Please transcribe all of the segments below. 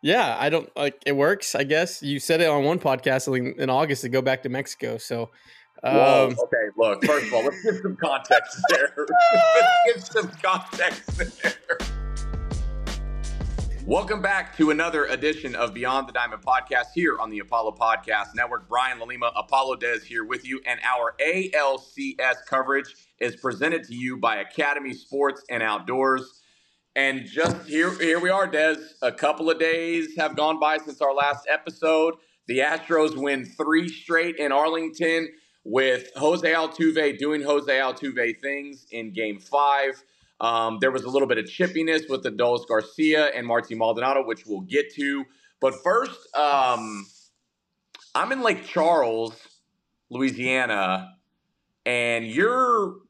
Yeah, I don't like it works, I guess. You said it on one podcast in August to go back to Mexico. So, whoa, okay, look, first of all, let's give some context there. Welcome back to another edition of Beyond the Diamond Podcast here on the Apollo Podcast Network. Brian Lalima, Apollo Dez here with you, and our ALCS coverage is presented to you by Academy Sports and Outdoors. And just here we are, Des. A couple of days have gone by since our last episode. The Astros win 3 straight in Arlington with Jose Altuve doing Jose Altuve things in Game 5. There was a little bit of chippiness with Adolis Garcia and Martín Maldonado, which we'll get to. But first, I'm in Lake Charles, Louisiana, and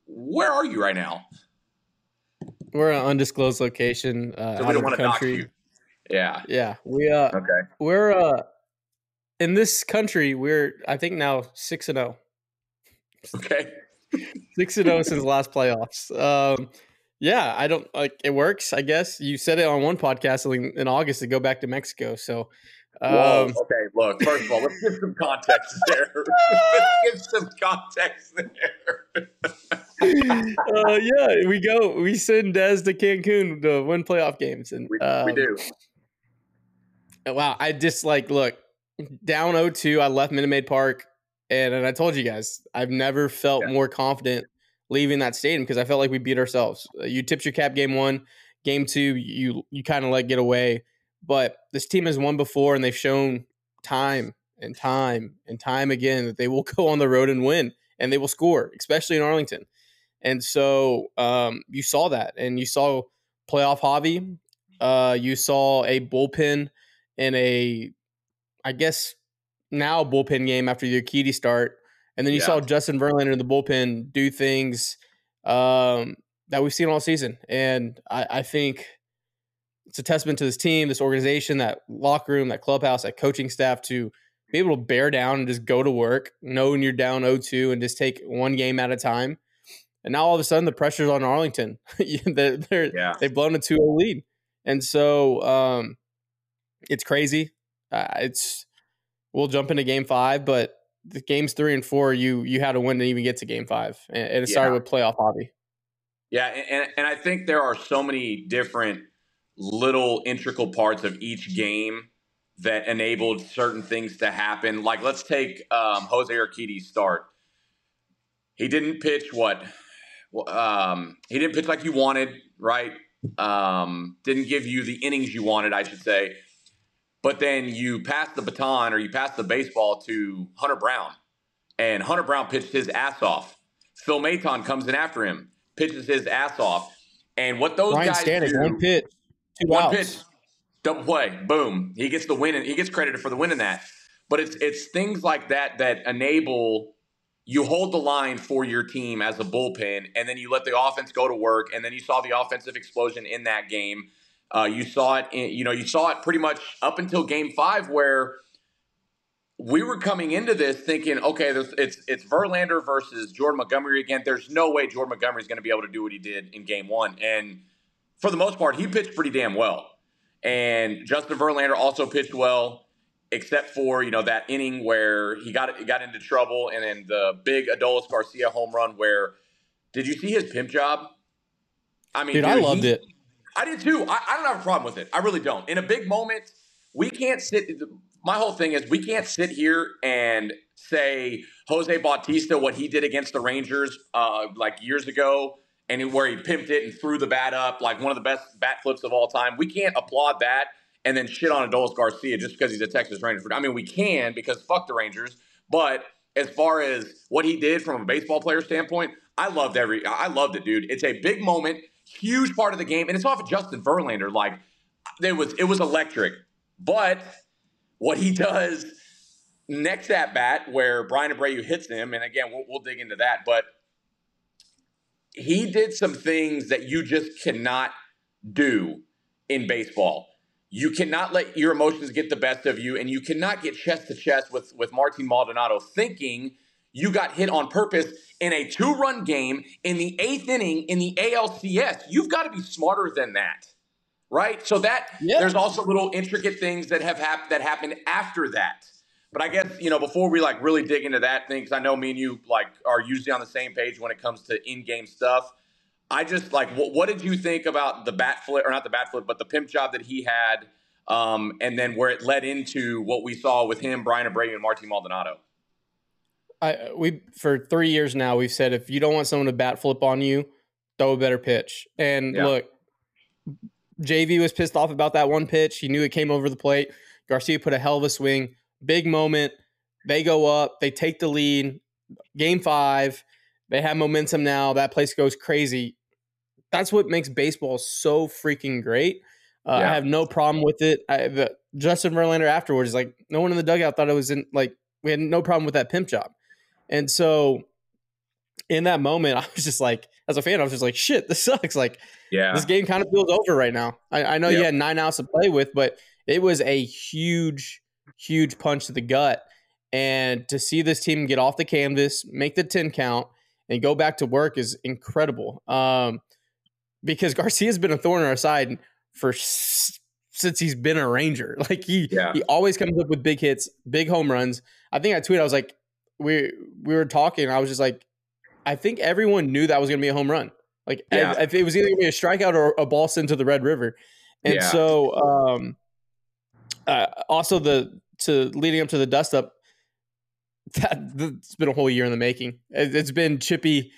where are you right now? We're an undisclosed location. So we don't want to knock you. Yeah. Yeah. We're in this country. We're, I think, now 6-0. Okay. 6-0 since last playoffs. Yeah, I don't like it works, I guess. You said it on one podcast in August to go back to Mexico. So, whoa, okay, look, first of all, let's give some context there. Yeah, we send Des to Cancun to win playoff games, and we do. Wow, I just look down 0-2. I left Minute Maid Park, and I told you guys I've never felt more confident leaving that stadium because I felt like we beat ourselves. You tipped your cap Game 1, Game 2, you kind of let get away, but this team has won before, and they've shown time and time again that they will go on the road and win, and they will score, especially in Arlington. And so you saw that, and you saw playoff Javi. You saw a bullpen in a, I guess, now bullpen game after the Akiti start. And then you saw Justin Verlander in the bullpen do things that we've seen all season. And I think it's a testament to this team, this organization, that locker room, that clubhouse, that coaching staff to be able to bear down and just go to work, knowing you're down 0-2 and just take one game at a time. And now all of a sudden the pressure's on Arlington. They've blown a 2-0 lead. And so it's crazy. We'll jump into Game 5, but the games 3 and 4, you had to win to even get to Game 5. And it started with playoff Hobby. Yeah, and I think there are so many different little integral parts of each game that enabled certain things to happen. Like, let's take Jose Urquidy's start. He didn't pitch he didn't pitch like you wanted, right? Didn't give you the innings you wanted, I should say. But then you passed the baton, or you passed the baseball to Hunter Brown, and Hunter Brown pitched his ass off. Phil Maton comes in after him, pitches his ass off. And what those Ryan guys Stannis, do, one pitch, 2 outs. Pitch, double play, boom. He gets the win, and he gets credited for the win in that. But it's things like that that enable. You hold the line for your team as a bullpen, and then you let the offense go to work, and then you saw the offensive explosion in that game. You saw it, you saw it pretty much up until Game 5, where we were coming into this thinking, okay, it's Verlander versus Jordan Montgomery again. There's no way Jordan Montgomery is going to be able to do what he did in Game 1, and for the most part, he pitched pretty damn well. And Justin Verlander also pitched well, except for, that inning where he got into trouble, and then the big Adolis Garcia home run where – did you see his pimp job? I mean, I loved it. I did too. I don't have a problem with it. I really don't. In a big moment, we can't sit – my whole thing is we can't sit here and say Jose Bautista, what he did against the Rangers years ago, and where he pimped it and threw the bat up, like one of the best bat flips of all time. We can't applaud that and then shit on Adolis Garcia just because he's a Texas Ranger. I mean, we can, because fuck the Rangers. But as far as what he did from a baseball player standpoint, I loved it, dude. It's a big moment, huge part of the game, and it's off of Justin Verlander. Like, it was electric. But what he does next at bat, where Bryan Abreu hits him, and again, we'll dig into that. But he did some things that you just cannot do in baseball. You cannot let your emotions get the best of you, and you cannot get chest-to-chest with Martín Maldonado thinking you got hit on purpose in a 2-run game in the 8th inning in the ALCS. You've got to be smarter than that. right? So that there's also little intricate things that have happened after that. But I guess, you know, before we like really dig into that thing, because I know me and you like are usually on the same page when it comes to in-game stuff. I just like, what did you think about the bat flip, or not the bat flip, but the pimp job that he had, and then where it led into what we saw with him, Bryan Abreu, and Martín Maldonado? We for 3 years now we've said if you don't want someone to bat flip on you, throw a better pitch. And look, JV was pissed off about that one pitch. He knew it came over the plate. Garcia put a hell of a swing. Big moment. They go up. They take the lead. Game five. They have momentum now. That place goes crazy. That's what makes baseball so freaking great. I have no problem with it. Justin Verlander afterwards is like, no one in the dugout thought it was in, like, we had no problem with that pimp job. And so in that moment, I was just like, as a fan, I was just like, shit, this sucks. Like, this game kind of feels over right now. I know you had 9 hours to play with, but it was a huge, huge punch to the gut. And to see this team get off the canvas, make the 10 count, and go back to work is incredible. Because Garcia's been a thorn in our side for since he's been a Ranger. Like he always comes up with big hits, big home runs. I think I tweeted, I was like, we were talking. I was just like, I think everyone knew that was going to be a home run. Like if it was either going to be a strikeout or a ball sent to the Red River. And so also leading up to the dust up, it's been a whole year in the making. It's been chippy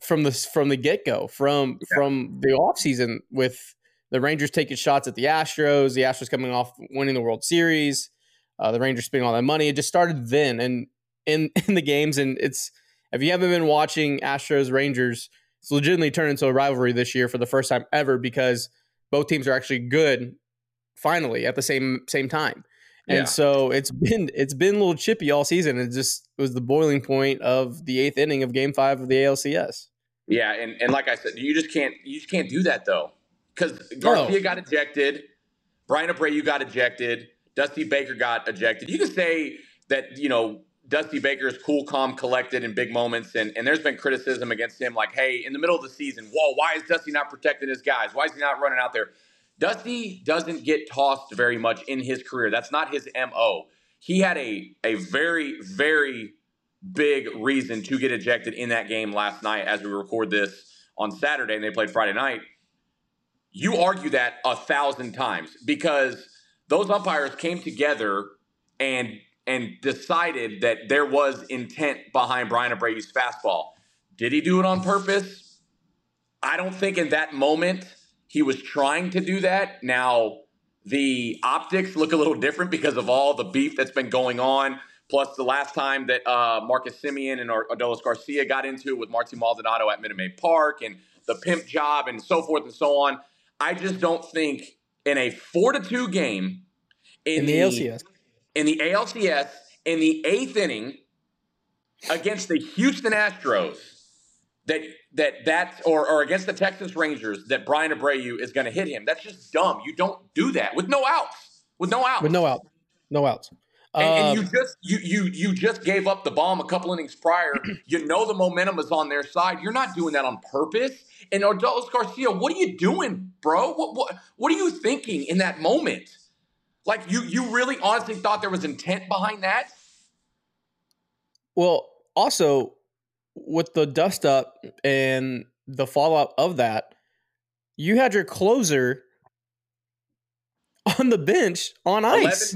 from the get-go, from the offseason with the Rangers taking shots at the Astros coming off winning the World Series, the Rangers spending all that money. It just started then and in the games. And it's, if you haven't been watching Astros Rangers, it's legitimately turned into a rivalry this year for the first time ever, because both teams are actually good finally at the same time. And so it's been a little chippy all season. It just was the boiling point of the eighth inning of Game 5 of the ALCS. Yeah, and like I said, you just can't do that though, because Garcia got ejected, Bryan Abreu got ejected, Dusty Baker got ejected. You can say that, you know, Dusty Baker is cool, calm, collected in big moments, and there's been criticism against him, like, hey, in the middle of the season, whoa, why is Dusty not protecting his guys? Why is he not running out there? Dusty doesn't get tossed very much in his career. That's not his MO. He had a very, very big reason to get ejected in that game last night as we record this on Saturday, and they played Friday night. You argue that 1,000 times because those umpires came together and decided that there was intent behind Bryan Abreu's fastball. Did he do it on purpose? I don't think in that moment – he was trying to do that. Now, the optics look a little different because of all the beef that's been going on, plus the last time that Marcus Semien and Adolis Garcia got into it with Martín Maldonado at Minute Maid Park and the pimp job and so forth and so on. I just don't think in a 4-2 game in the ALCS, in the eighth inning against the Houston Astros, or against the Texas Rangers, that Bryan Abreu is going to hit him. That's just dumb. You don't do that with no outs. With no outs. And you just gave up the bomb a couple innings prior. You know the momentum is on their side. You're not doing that on purpose. And Adolis Garcia, what are you doing, bro? What are you thinking in that moment? Like you really honestly thought there was intent behind that? Well, also, with the dust up and the fallout of that, you had your closer on the bench on ice.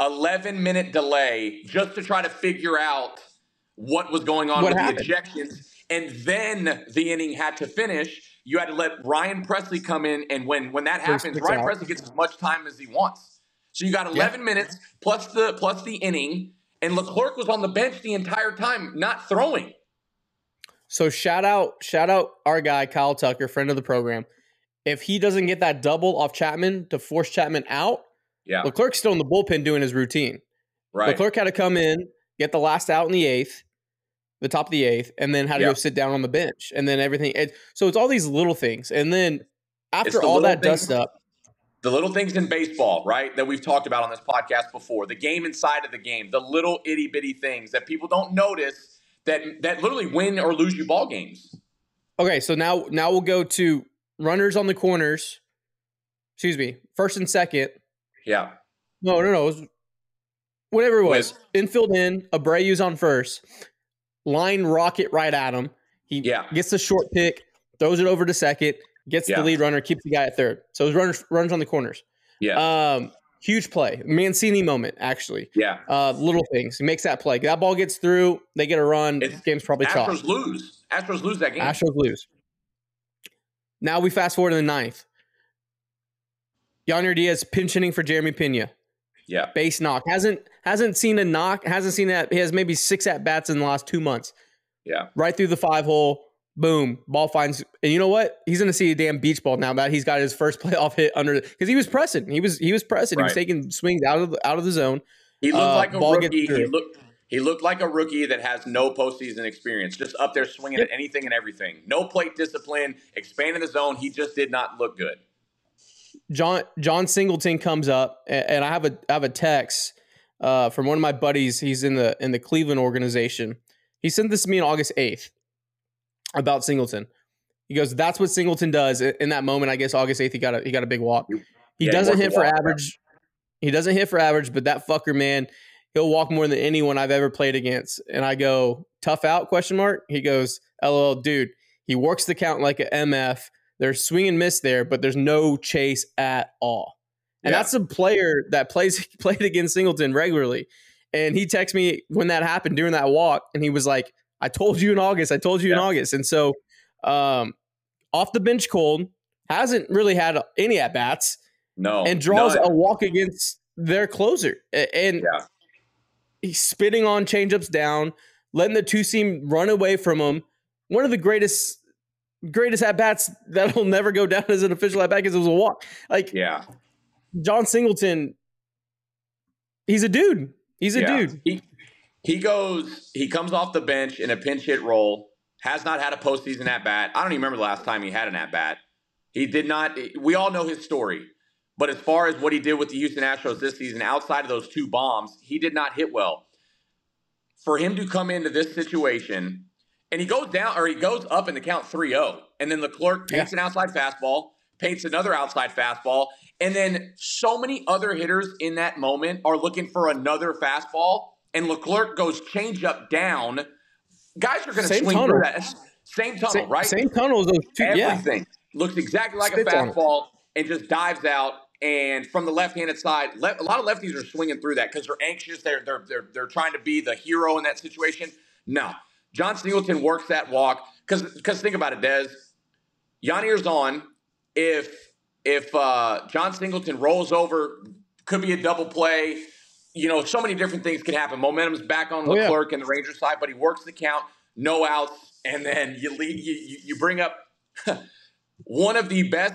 11-minute delay just to try to figure out what was going on with the ejections. And then the inning had to finish. You had to let Ryan Presley come in. And when that happens, Ryan Presley gets as much time as he wants. So you got 11 minutes plus the inning. And Leclerc was on the bench the entire time, not throwing. So shout out our guy, Kyle Tucker, friend of the program. If he doesn't get that double off Chapman to force Chapman out, Leclerc's still in the bullpen doing his routine. Right. Leclerc had to come in, get the last out in the eighth, the top of the eighth, and then had to go sit down on the bench. And then everything. So it's all these little things. And then after all that dust up. The little things in baseball, right, that we've talked about on this podcast before. The game inside of the game. The little itty-bitty things that people don't notice that literally win or lose you ball games. Okay, so now we'll go to runners on the corners, excuse me, first and second. Yeah. No. It was whatever it was. Infield in, Abreu's on first. Line rocket right at him. He gets the short pick, throws it over to second, gets the lead runner, keeps the guy at third. So his runs on the corners. Yeah. Huge play. Mancini moment, actually. Yeah. Little things. He makes that play. That ball gets through. They get a run. Game's probably chopped. Astros lose that game. Astros lose. Now we fast forward to the ninth. Yonir Diaz pinch hitting for Jeremy Pena. Yeah. Base knock. Hasn't seen a knock. Hasn't seen that. He has maybe 6 at-bats in the last 2 months. Yeah. Right through the 5-hole. Boom. Ball finds. And you know what? He's going to see a damn beach ball now that he's got his first playoff hit under, because he was pressing. He was pressing. Right. He was taking swings out of the zone. He looked like a rookie. He looked like a rookie that has no postseason experience, just up there swinging at anything and everything. No plate discipline, expanding the zone. He just did not look good. John Singleton comes up, and I have a text from one of my buddies. He's in the Cleveland organization. He sent this to me on August 8th about Singleton. He goes, "That's what Singleton does." In that moment, I guess August 8th, he got a big walk. He doesn't hit for average. He doesn't hit for average, but that fucker, man, he'll walk more than anyone I've ever played against. And I go, "Tough out?" ? He goes, "LOL, dude. He works the count like a MF. There's swing and miss there, but there's no chase at all." And that's a player that played against Singleton regularly. And he texted me when that happened during that walk, and he was like, "I told you in August. And so off the bench cold, hasn't really had any at-bats. No. And draws a walk against their closer. And he's spitting on changeups down, letting the two-seam run away from him. One of the greatest at-bats that'll never go down as an official at-bat because it was a walk. John Singleton, he's a dude. He's a dude. He comes off the bench in a pinch hit role, has not had a postseason at-bat. I don't even remember the last time he had an at-bat. He did not – we all know his story. But as far as what he did with the Houston Astros this season, outside of those 2 bombs, he did not hit well. For him to come into this situation, and he goes up in the count 3-0, and then Leclerc paints an outside fastball, paints another outside fastball, and then so many other hitters in that moment are looking for another fastball, and Leclerc goes change up down. Guys are going to swing through that. Same tunnel, right? Same tunnel as those 2. Everything looks exactly like a fastball and just dives out. And from the left-handed side, a lot of lefties are swinging through that because they're anxious. They're trying to be the hero in that situation. No, John Singleton works that walk because think about it, Des. Yonir's on. If John Singleton rolls over, could be a double play. You know, so many different things could happen. Momentum's back on Leclerc and the Rangers side, but he works the count, no outs, and then you bring up one of the best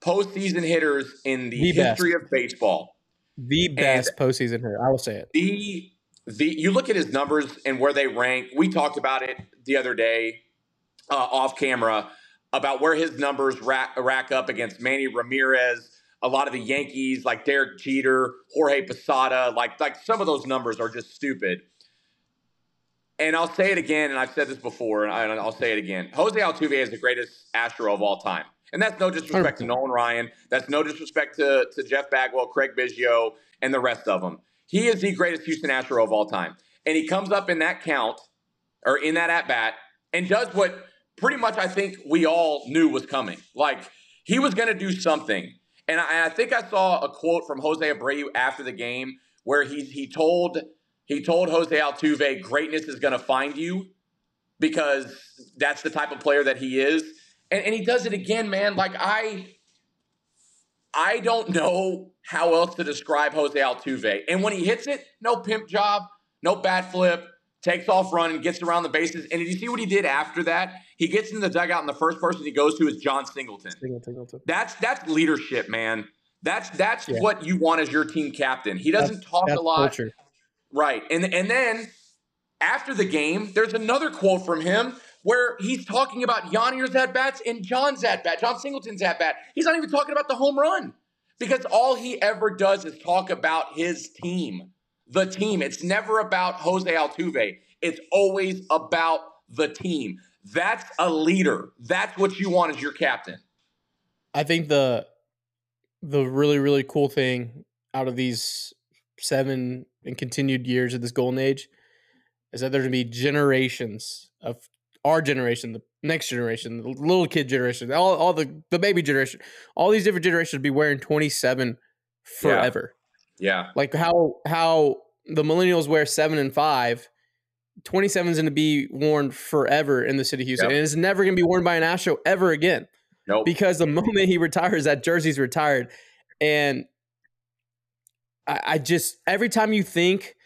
postseason hitters in the history of baseball. The best postseason hitter, I will say it. You look at his numbers and where they rank. We talked about it the other day off camera about where his numbers rack up against Manny Ramirez, a lot of the Yankees, like Derek Jeter, Jorge Posada, like some of those numbers are just stupid. And I'll say it again, and I've said this before, and I'll say it again. Jose Altuve is the greatest Astro of all time. And that's no disrespect to Nolan Ryan. That's no disrespect to Jeff Bagwell, Craig Biggio, and the rest of them. He is the greatest Houston Astro of all time. And he comes up in that count, or in that at-bat, and does what pretty much I think we all knew was coming. Like, he was going to do something. And I think I saw a quote from Jose Abreu after the game where he told Jose Altuve, "Greatness is going to find you," because that's the type of player that he is. And he does it again, man. Like, I don't know how else to describe Jose Altuve. And when he hits it, no pimp job, no bat flip, takes off running, gets around the bases. And did you see what he did after that? He gets in the dugout, and the first person he goes to is John Singleton. That's leadership, man. That's what you want as your team captain. He doesn't talk a lot. Culture. Right. And then after the game, there's another quote from him where he's talking about Yonir's at-bats and John Singleton's at-bat. He's not even talking about the home run because all he ever does is talk about his team, the team. It's never about Jose Altuve. It's always about the team. That's a leader. That's what you want as your captain. I think the the really, really cool thing out of these 7 and continued years of this golden age is that there's going to be generations of our generation, the next generation, the little kid generation, all the baby generation, all these different generations be wearing 27 forever. Yeah. Like how the millennials wear 7 and 5, 27 is going to be worn forever in the city of Houston. Yep. And it's never going to be worn by an Astro ever again. Nope. Because the moment he retires, that jersey's retired. And I just, every time you think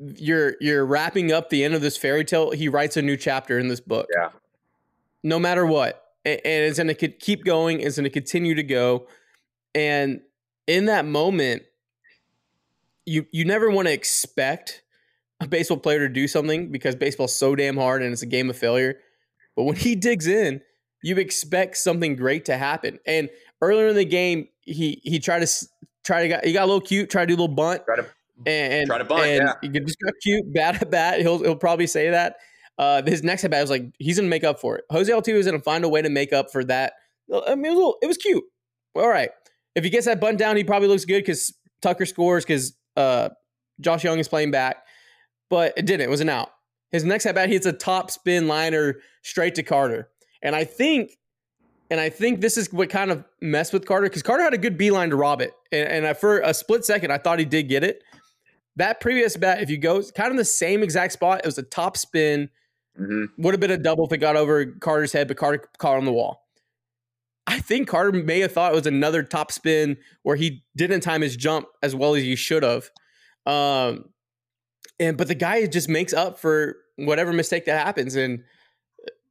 you're wrapping up the end of this fairy tale, he writes a new chapter in this book. Yeah. No matter what. And it's going to keep going. It's going to continue to go. And in that moment, you never want to expect a baseball player to do something because baseball's so damn hard and it's a game of failure. But when he digs in, you expect something great to happen. And earlier in the game, he got a little cute, tried to do a little bunt. He just got cute, bad at bat. He'll probably say that. His next at bat was like, he's going to make up for it. Jose Altuve is going to find a way to make up for that. I mean, it was cute. All right. If he gets that bunt down, he probably looks good because Tucker scores because Josh Young is playing back. But it didn't. It was an out. His next at bat, he hits a top spin liner straight to Carter. And I think this is what kind of messed with Carter, because Carter had a good beeline to rob it. And for a split second, I thought he did get it. That previous bat, if you go, it's kind of the same exact spot. It was a top spin. Mm-hmm. Would have been a double if it got over Carter's head, but Carter caught on the wall. I think Carter may have thought it was another top spin where he didn't time his jump as well as he should have. But the guy just makes up for whatever mistake that happens and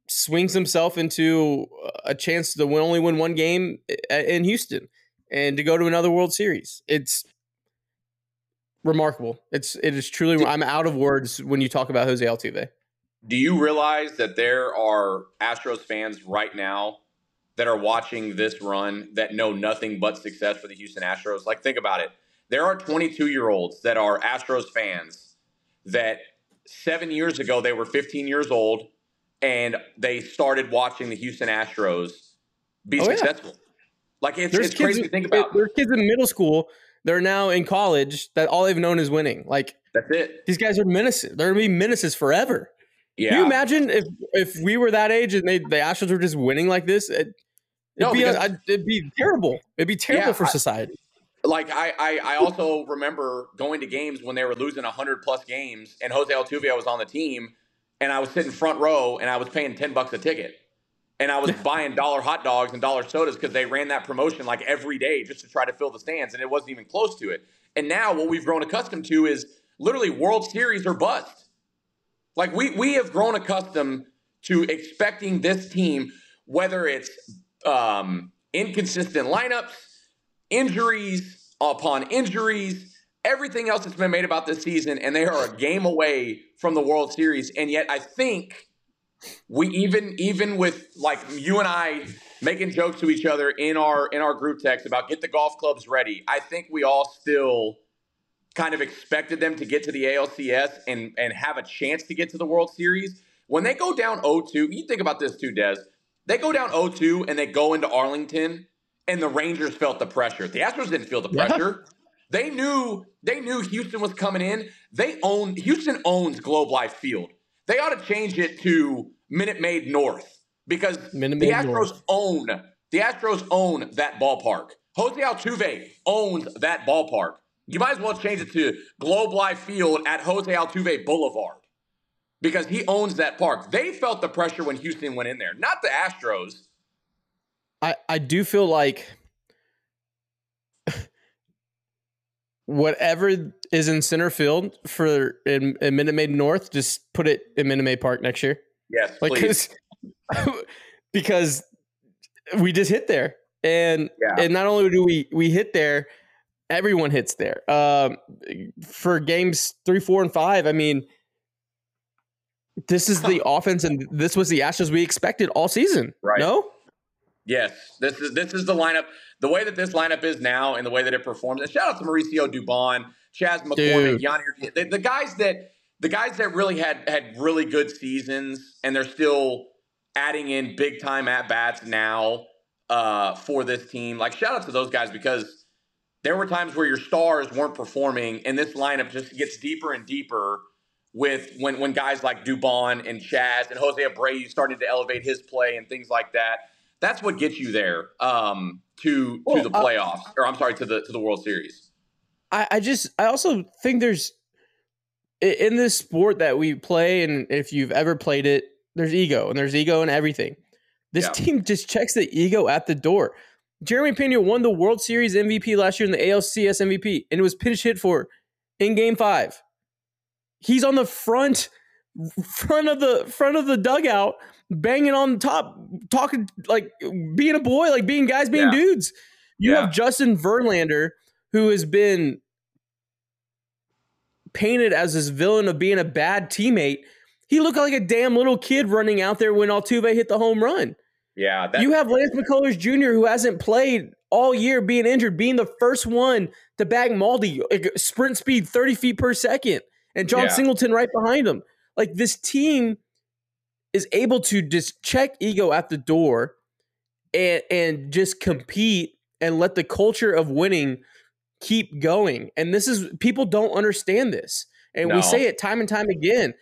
swings himself into a chance to only win one game in Houston and to go to another World Series. It's remarkable. It is truly. I'm out of words when you talk about Jose Altuve. Do you realize that there are Astros fans right now that are watching this run that know nothing but success for the Houston Astros? Like, think about it. There are 22-year-olds that are Astros fans that 7 years ago, they were 15 years old and they started watching the Houston Astros be successful. Yeah. Like, it's crazy to think about. There are kids in middle school. They're now in college that all they've known is winning. Like, that's it. These guys are menaces. They're going to be menaces forever. Yeah. Can you imagine if we were that age and the Astros were just winning like this? It'd be terrible. It'd be terrible for society. I also remember going to games when they were losing 100-plus games, and Jose Altuve was on the team, and I was sitting front row, and I was paying $10 a ticket. And I was buying dollar hot dogs and dollar sodas because they ran that promotion like every day just to try to fill the stands, and it wasn't even close to it. And now what we've grown accustomed to is literally World Series or bust. Like, we have grown accustomed to expecting this team, whether it's inconsistent lineups, injuries upon injuries, everything else that's been made about this season, and they are a game away from the World Series. And yet I think we even with, like, you and I making jokes to each other in our group text about get the golf clubs ready, I think we all still kind of expected them to get to the ALCS and have a chance to get to the World Series. When they go down 0-2, you think about this too, Des. They go down 0-2 and they go into Arlington, and the Rangers felt the pressure. The Astros didn't feel the pressure. Yeah. They knew Houston was coming in. Houston owns Globe Life Field. They ought to change it to Minute Maid North, because the Astros own that ballpark. Jose Altuve owns that ballpark. You might as well change it to Globe Life Field at Jose Altuve Boulevard, because he owns that park. They felt the pressure when Houston went in there, not the Astros. I do feel like whatever is in center field for in Minute Maid North, just put it in Minute Maid Park next year. Yes, like, please. Because we just hit there, and not only do we hit there, everyone hits there. For games 3, 4, and 5, I mean, this is the offense, and this was the Astros we expected all season. Right? No. Yes, this is the lineup. The way that this lineup is now and the way that it performs. And shout out to Mauricio Dubon, Chaz McCormick, Yonir, the guys that really had really good seasons, and they're still adding in big time at bats now. for this team. Like, shout out to those guys, because there were times where your stars weren't performing, and this lineup just gets deeper and deeper with when guys like Dubon and Chaz and Jose Abreu started to elevate his play and things like that. That's what gets you there to the playoffs, or I'm sorry, to the World Series. I also think there's, in this sport that we play, and if you've ever played it, there's ego, and there's ego in everything. This team just checks the ego at the door. Jeremy Pena won the World Series MVP last year and the ALCS MVP, and it was pinch hit for in Game 5. He's on the front of the dugout, banging on the top, talking like being a boy, like being guys, being dudes. You have Justin Verlander, who has been painted as this villain of being a bad teammate. He looked like a damn little kid running out there when Altuve hit the home run. Yeah, you have Lance McCullers Jr., who hasn't played all year, being injured, being the first one to bag Maldy, sprint speed 30 feet per second, and John Singleton right behind him. Like, this team is able to just check ego at the door and just compete and let the culture of winning keep going. And this is, people don't understand this, and we say it time and time again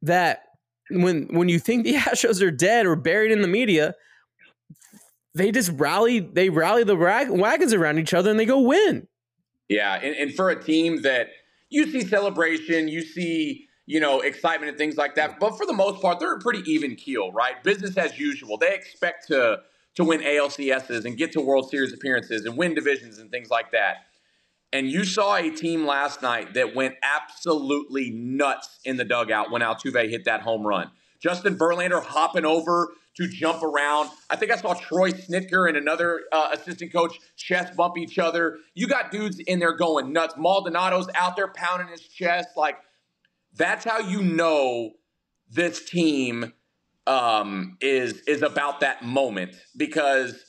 that when you think the Astros are dead or buried in the media, they just rally the wagons around each other, and they go win. Yeah, and for a team that you see celebration, you see, you know, excitement and things like that, but for the most part, they're a pretty even keel, right? Business as usual. They expect to win ALCSs and get to World Series appearances and win divisions and things like that. And you saw a team last night that went absolutely nuts in the dugout when Altuve hit that home run. Justin Verlander hopping over to jump around. I think I saw Troy Snitker and another assistant coach chest bump each other. You got dudes in there going nuts. Maldonado's out there pounding his chest. Like, that's how you know this team is about that moment, because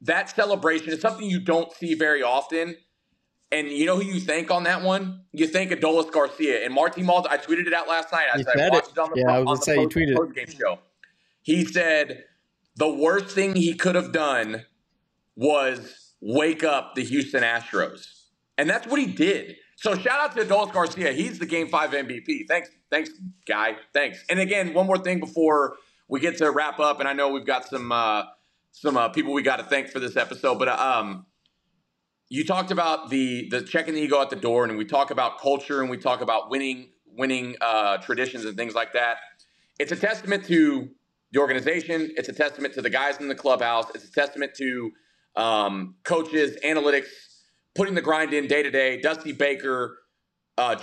that celebration is something you don't see very often. And you know who you thank on that one? You thank Adolis Garcia and Martín Maldonado. I tweeted it out last night. I watched it on the post-game show. He said the worst thing he could have done was wake up the Houston Astros. And that's what he did. So shout out to Adolis Garcia. He's the Game 5 MVP. Thanks, guy. Thanks. And again, one more thing before we get to wrap up. And I know we've got some people we got to thank for this episode, but you talked about the checking the ego at the door, and we talk about culture, and we talk about winning traditions and things like that. It's a testament to the organization. It's a testament to the guys in the clubhouse. It's a testament to coaches, analytics, putting the grind in day to day, Dusty Baker,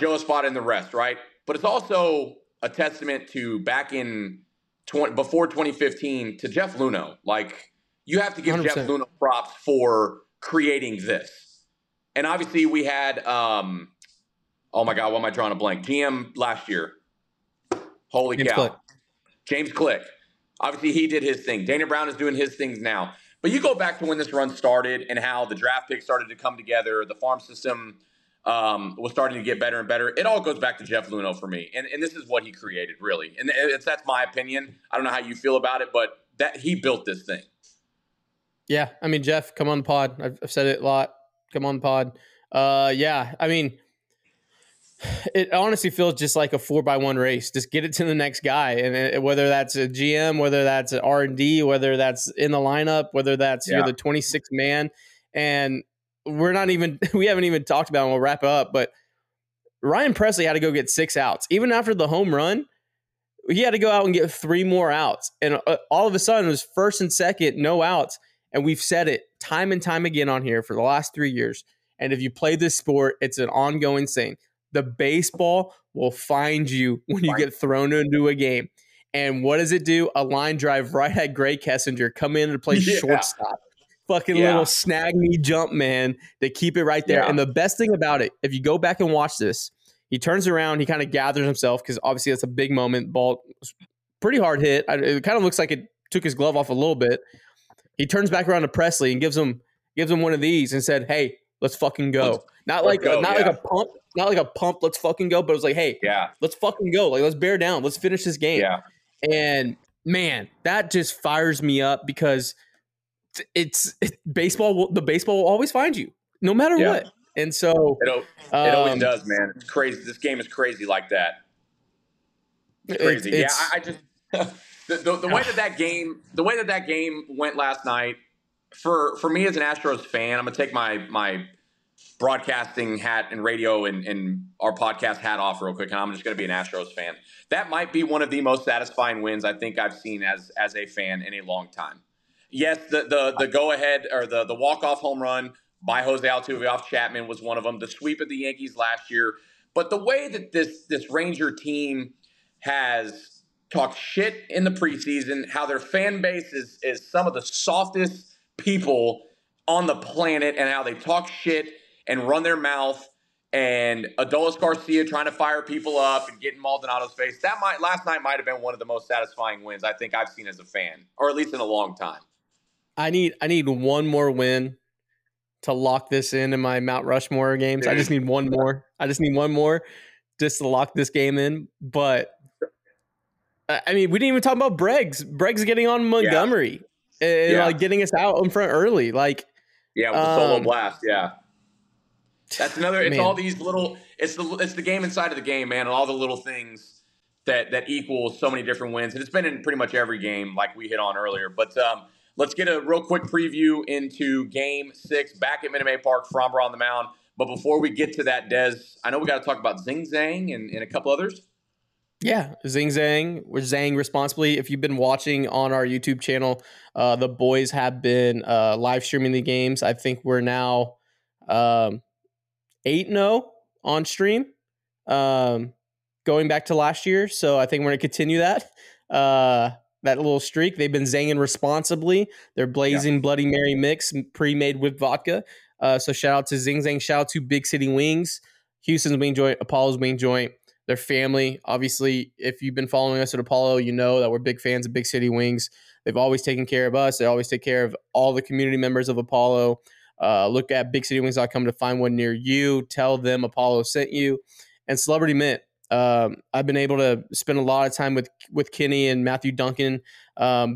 Joe Espada, and the rest, right? But it's also a testament to back in before 2015 to Jeff Luhnow. Like, you have to give 100%. Jeff Luhnow props for creating this. And obviously we had why am I drawing a blank? GM last year. Holy cow. James Click. Obviously he did his thing. Dana Brown is doing his things now. But you go back to when this run started and how the draft pick started to come together, the farm system was starting to get better and better. It all goes back to Jeff Luhnow for me. And this is what he created, really. And that's my opinion. I don't know how you feel about it, but that he built this thing. Yeah, I mean, Jeff, come on the pod. I've said it a lot. Come on the pod. Yeah, I mean, it honestly feels just like a 4x1 race. Just get it to the next guy. And whether that's a GM, whether that's an R&D, whether that's in the lineup, whether that's you're the 26th man. And we haven't even talked about it, and we'll wrap it up. But Ryan Presley had to go get 6 outs. Even after the home run, he had to go out and get 3 more outs. And all of a sudden, it was first and second, no outs. And we've said it time and time again on here for the last 3 years. And if you play this sport, it's an ongoing thing. The baseball will find you when you get thrown into a game. And what does it do? A line drive right at Gray Kessinger. Come in and play shortstop. Fucking little snag me jump, man. They keep it right there. Yeah. And the best thing about it, if you go back and watch this, he turns around, he kind of gathers himself, because obviously that's a big moment. Ball pretty hard hit. It kind of looks like it took his glove off a little bit. He turns back around to Presley and gives him one of these and said, "Hey, let's fucking go." Not like a pump. Let's fucking go. But it was like, "Hey, let's fucking go. Like, let's bear down. Let's finish this game." Yeah. And man, that just fires me up, because It's baseball. The baseball will always find you, no matter what. And so it always does, man. It's crazy. This game is crazy like that. It's crazy. I just the way that that game went last night for me as an Astros fan. I'm gonna take my broadcasting hat and radio and our podcast hat off real quick, and I'm just going to be an Astros fan. That might be one of the most satisfying wins I think I've seen as a fan in a long time. Yes, the go ahead or the walk-off home run by Jose Altuve off Chapman was one of them. The sweep of the Yankees last year, but the way that this Ranger team has talked shit in the preseason, how their fan base is some of the softest people on the planet, and how they talk shit and run their mouth, and Adolis Garcia trying to fire people up and get in Maldonado's face. Last night might have been one of the most satisfying wins I think I've seen as a fan, or at least in a long time. I need one more win to lock this in my Mount Rushmore games. I just need one more. Just to lock this game in. But I mean, we didn't even talk about Breggs. Breggs getting on Montgomery and like getting us out in front early. Like with a solo blast. Yeah. That's another. It's all these little. It's the game inside of the game, man, and all the little things that equal so many different wins. And it's been in pretty much every game, like we hit on earlier. But let's get a real quick preview into Game 6 back at Minute Maid Park. Framber on the mound. But before we get to that, Des, I know we got to talk about Zing Zang and a couple others. Yeah, Zing Zang. We're Zang responsibly. If you've been watching on our YouTube channel, the boys have been live streaming the games. I think we're now 8-0 on stream, going back to last year. So I think we're going to continue that little streak. They've been zanging responsibly. They're blazing Bloody Mary mix pre-made with vodka. So shout out to Zing Zang. Shout out to Big City Wings, Houston's wing joint, Apollo's wing joint, their family. Obviously, if you've been following us at Apollo, you know that we're big fans of Big City Wings. They've always taken care of us. They always take care of all the community members of Apollo. Look at BigCityWings.com to find one near you. Tell them Apollo sent you. And Celebrity Mint. I've been able to spend a lot of time with Kenny and Matthew Duncan.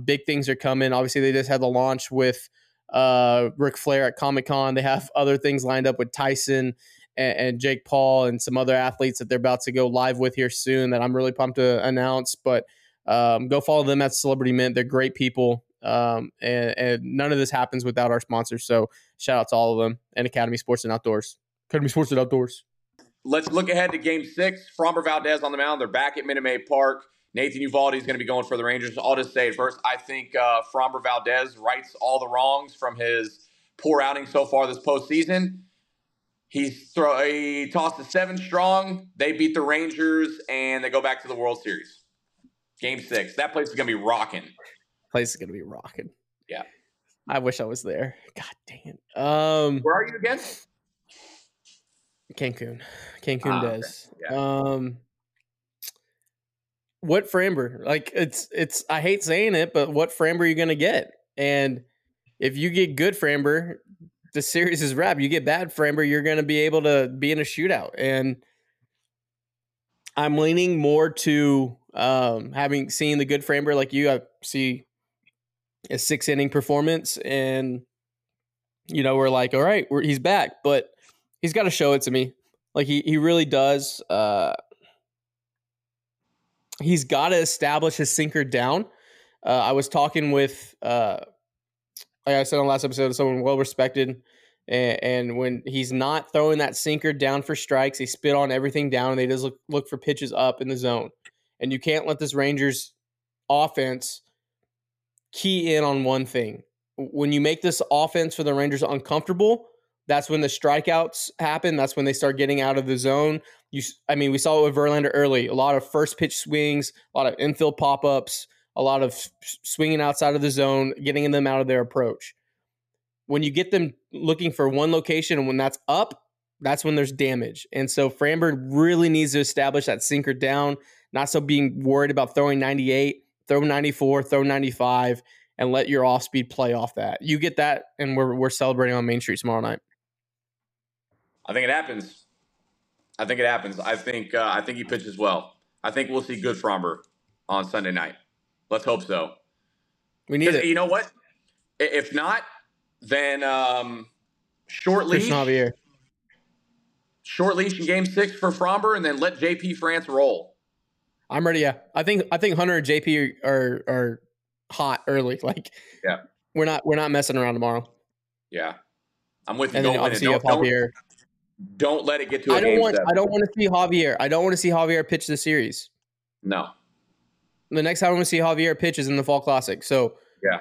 Big things are coming. Obviously, they just had the launch with Ric Flair at Comic-Con. They have other things lined up with Tyson and Jake Paul and some other athletes that they're about to go live with here soon that I'm really pumped to announce. But go follow them at Celebrity Mint. They're great people. And none of this happens without our sponsors. So shout out to all of them and Academy Sports and Outdoors. Let's look ahead to Game 6. Framber Valdez on the mound. They're back at Minute Maid Park. Nathan Uvalde is going to be going for the Rangers. I'll just say it first. I think Framber Valdez rights all the wrongs from his poor outing so far this postseason. He tossed a 7 strong. They beat the Rangers, and they go back to the World Series. Game 6. That place is going to be rocking. Place is going to be rocking. Yeah. I wish I was there. God dang it. Where are you again? Cancun does. Okay. Yeah. What Framber? Like it's I hate saying it, but what Framber are you going to get? And if you get good Framber, the series is wrapped. You get bad Framber, you're going to be able to be in a shootout. And I'm leaning more to having seen the good Framber like you. I see a 6-inning performance, and you know we're like, all right, he's back, but he's got to show it to me. Like he really does. He's got to establish his sinker down. I was talking with, like I said on the last episode, someone well respected, and when he's not throwing that sinker down for strikes, they spit on everything down, and they just look for pitches up in the zone. And you can't let this Rangers offense key in on one thing. When you make this offense for the Rangers uncomfortable, that's when the strikeouts happen. That's when they start getting out of the zone. We saw it with Verlander early. A lot of first pitch swings, a lot of infield pop-ups, a lot of swinging outside of the zone, getting them out of their approach. When you get them looking for one location and when that's up, that's when there's damage. And so Framber really needs to establish that sinker down, not so being worried about throwing 98, throw 94, throw 95, and let your off-speed play off that. You get that, and we're celebrating on Main Street tomorrow night. I think it happens. I think he pitches well. I think we'll see good Framber on Sunday night. Let's hope so. We need it. You know what? If not, then short leash. Short leash in Game 6 for Framber, and then let JP France roll. I'm ready, yeah. I think Hunter and JP are hot early. Like, yeah, we're not messing around tomorrow. Yeah, I'm with you. And then obviously Javier. Don't let it get to a game seven. I don't want to see Javier. I don't want to see Javier pitch the series. No. The next time I want to see Javier pitch is in the Fall Classic. So yeah,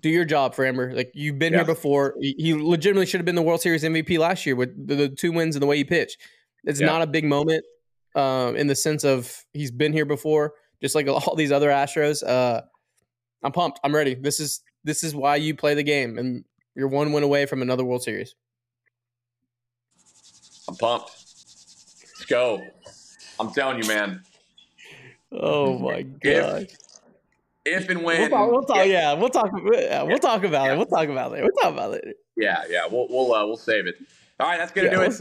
do your job, Framber. Like, you've been here before. He legitimately should have been the World Series MVP last year with the 2 wins and the way he pitched. It's not a big moment in the sense of he's been here before, just like all these other Astros. I'm pumped. I'm ready. This is why you play the game, and you're 1 win away from another World Series. I'm pumped. Let's go. I'm telling you, man. Oh my God. If and when we'll talk about it. Yeah. We'll save it. All right, that's gonna do it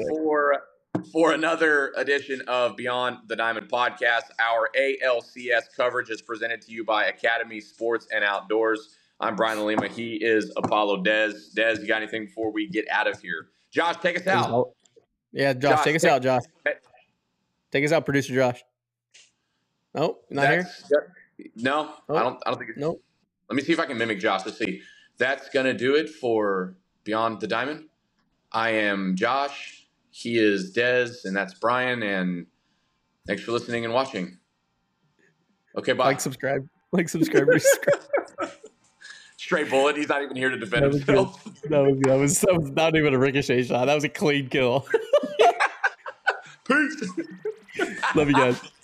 for another edition of Beyond the Diamond Podcast. Our ALCS coverage is presented to you by Academy Sports and Outdoors. I'm Brian Lima. He is Apollo Dez. Dez, you got anything before we get out of here? Josh, take us out. Yeah, Josh, take us out, Josh. Take us out, producer Josh. Nope, not here. No, oh, I don't think it's. Nope. Let me see if I can mimic Josh. Let's see. That's gonna do it for Beyond the Diamond. I am Josh. He is Dez, and that's Brian. And thanks for listening and watching. Okay, bye. Like, subscribe, Straight bullet. He's not even here to defend himself. That was not even a ricochet shot. That was a clean kill. Peace. Love you guys.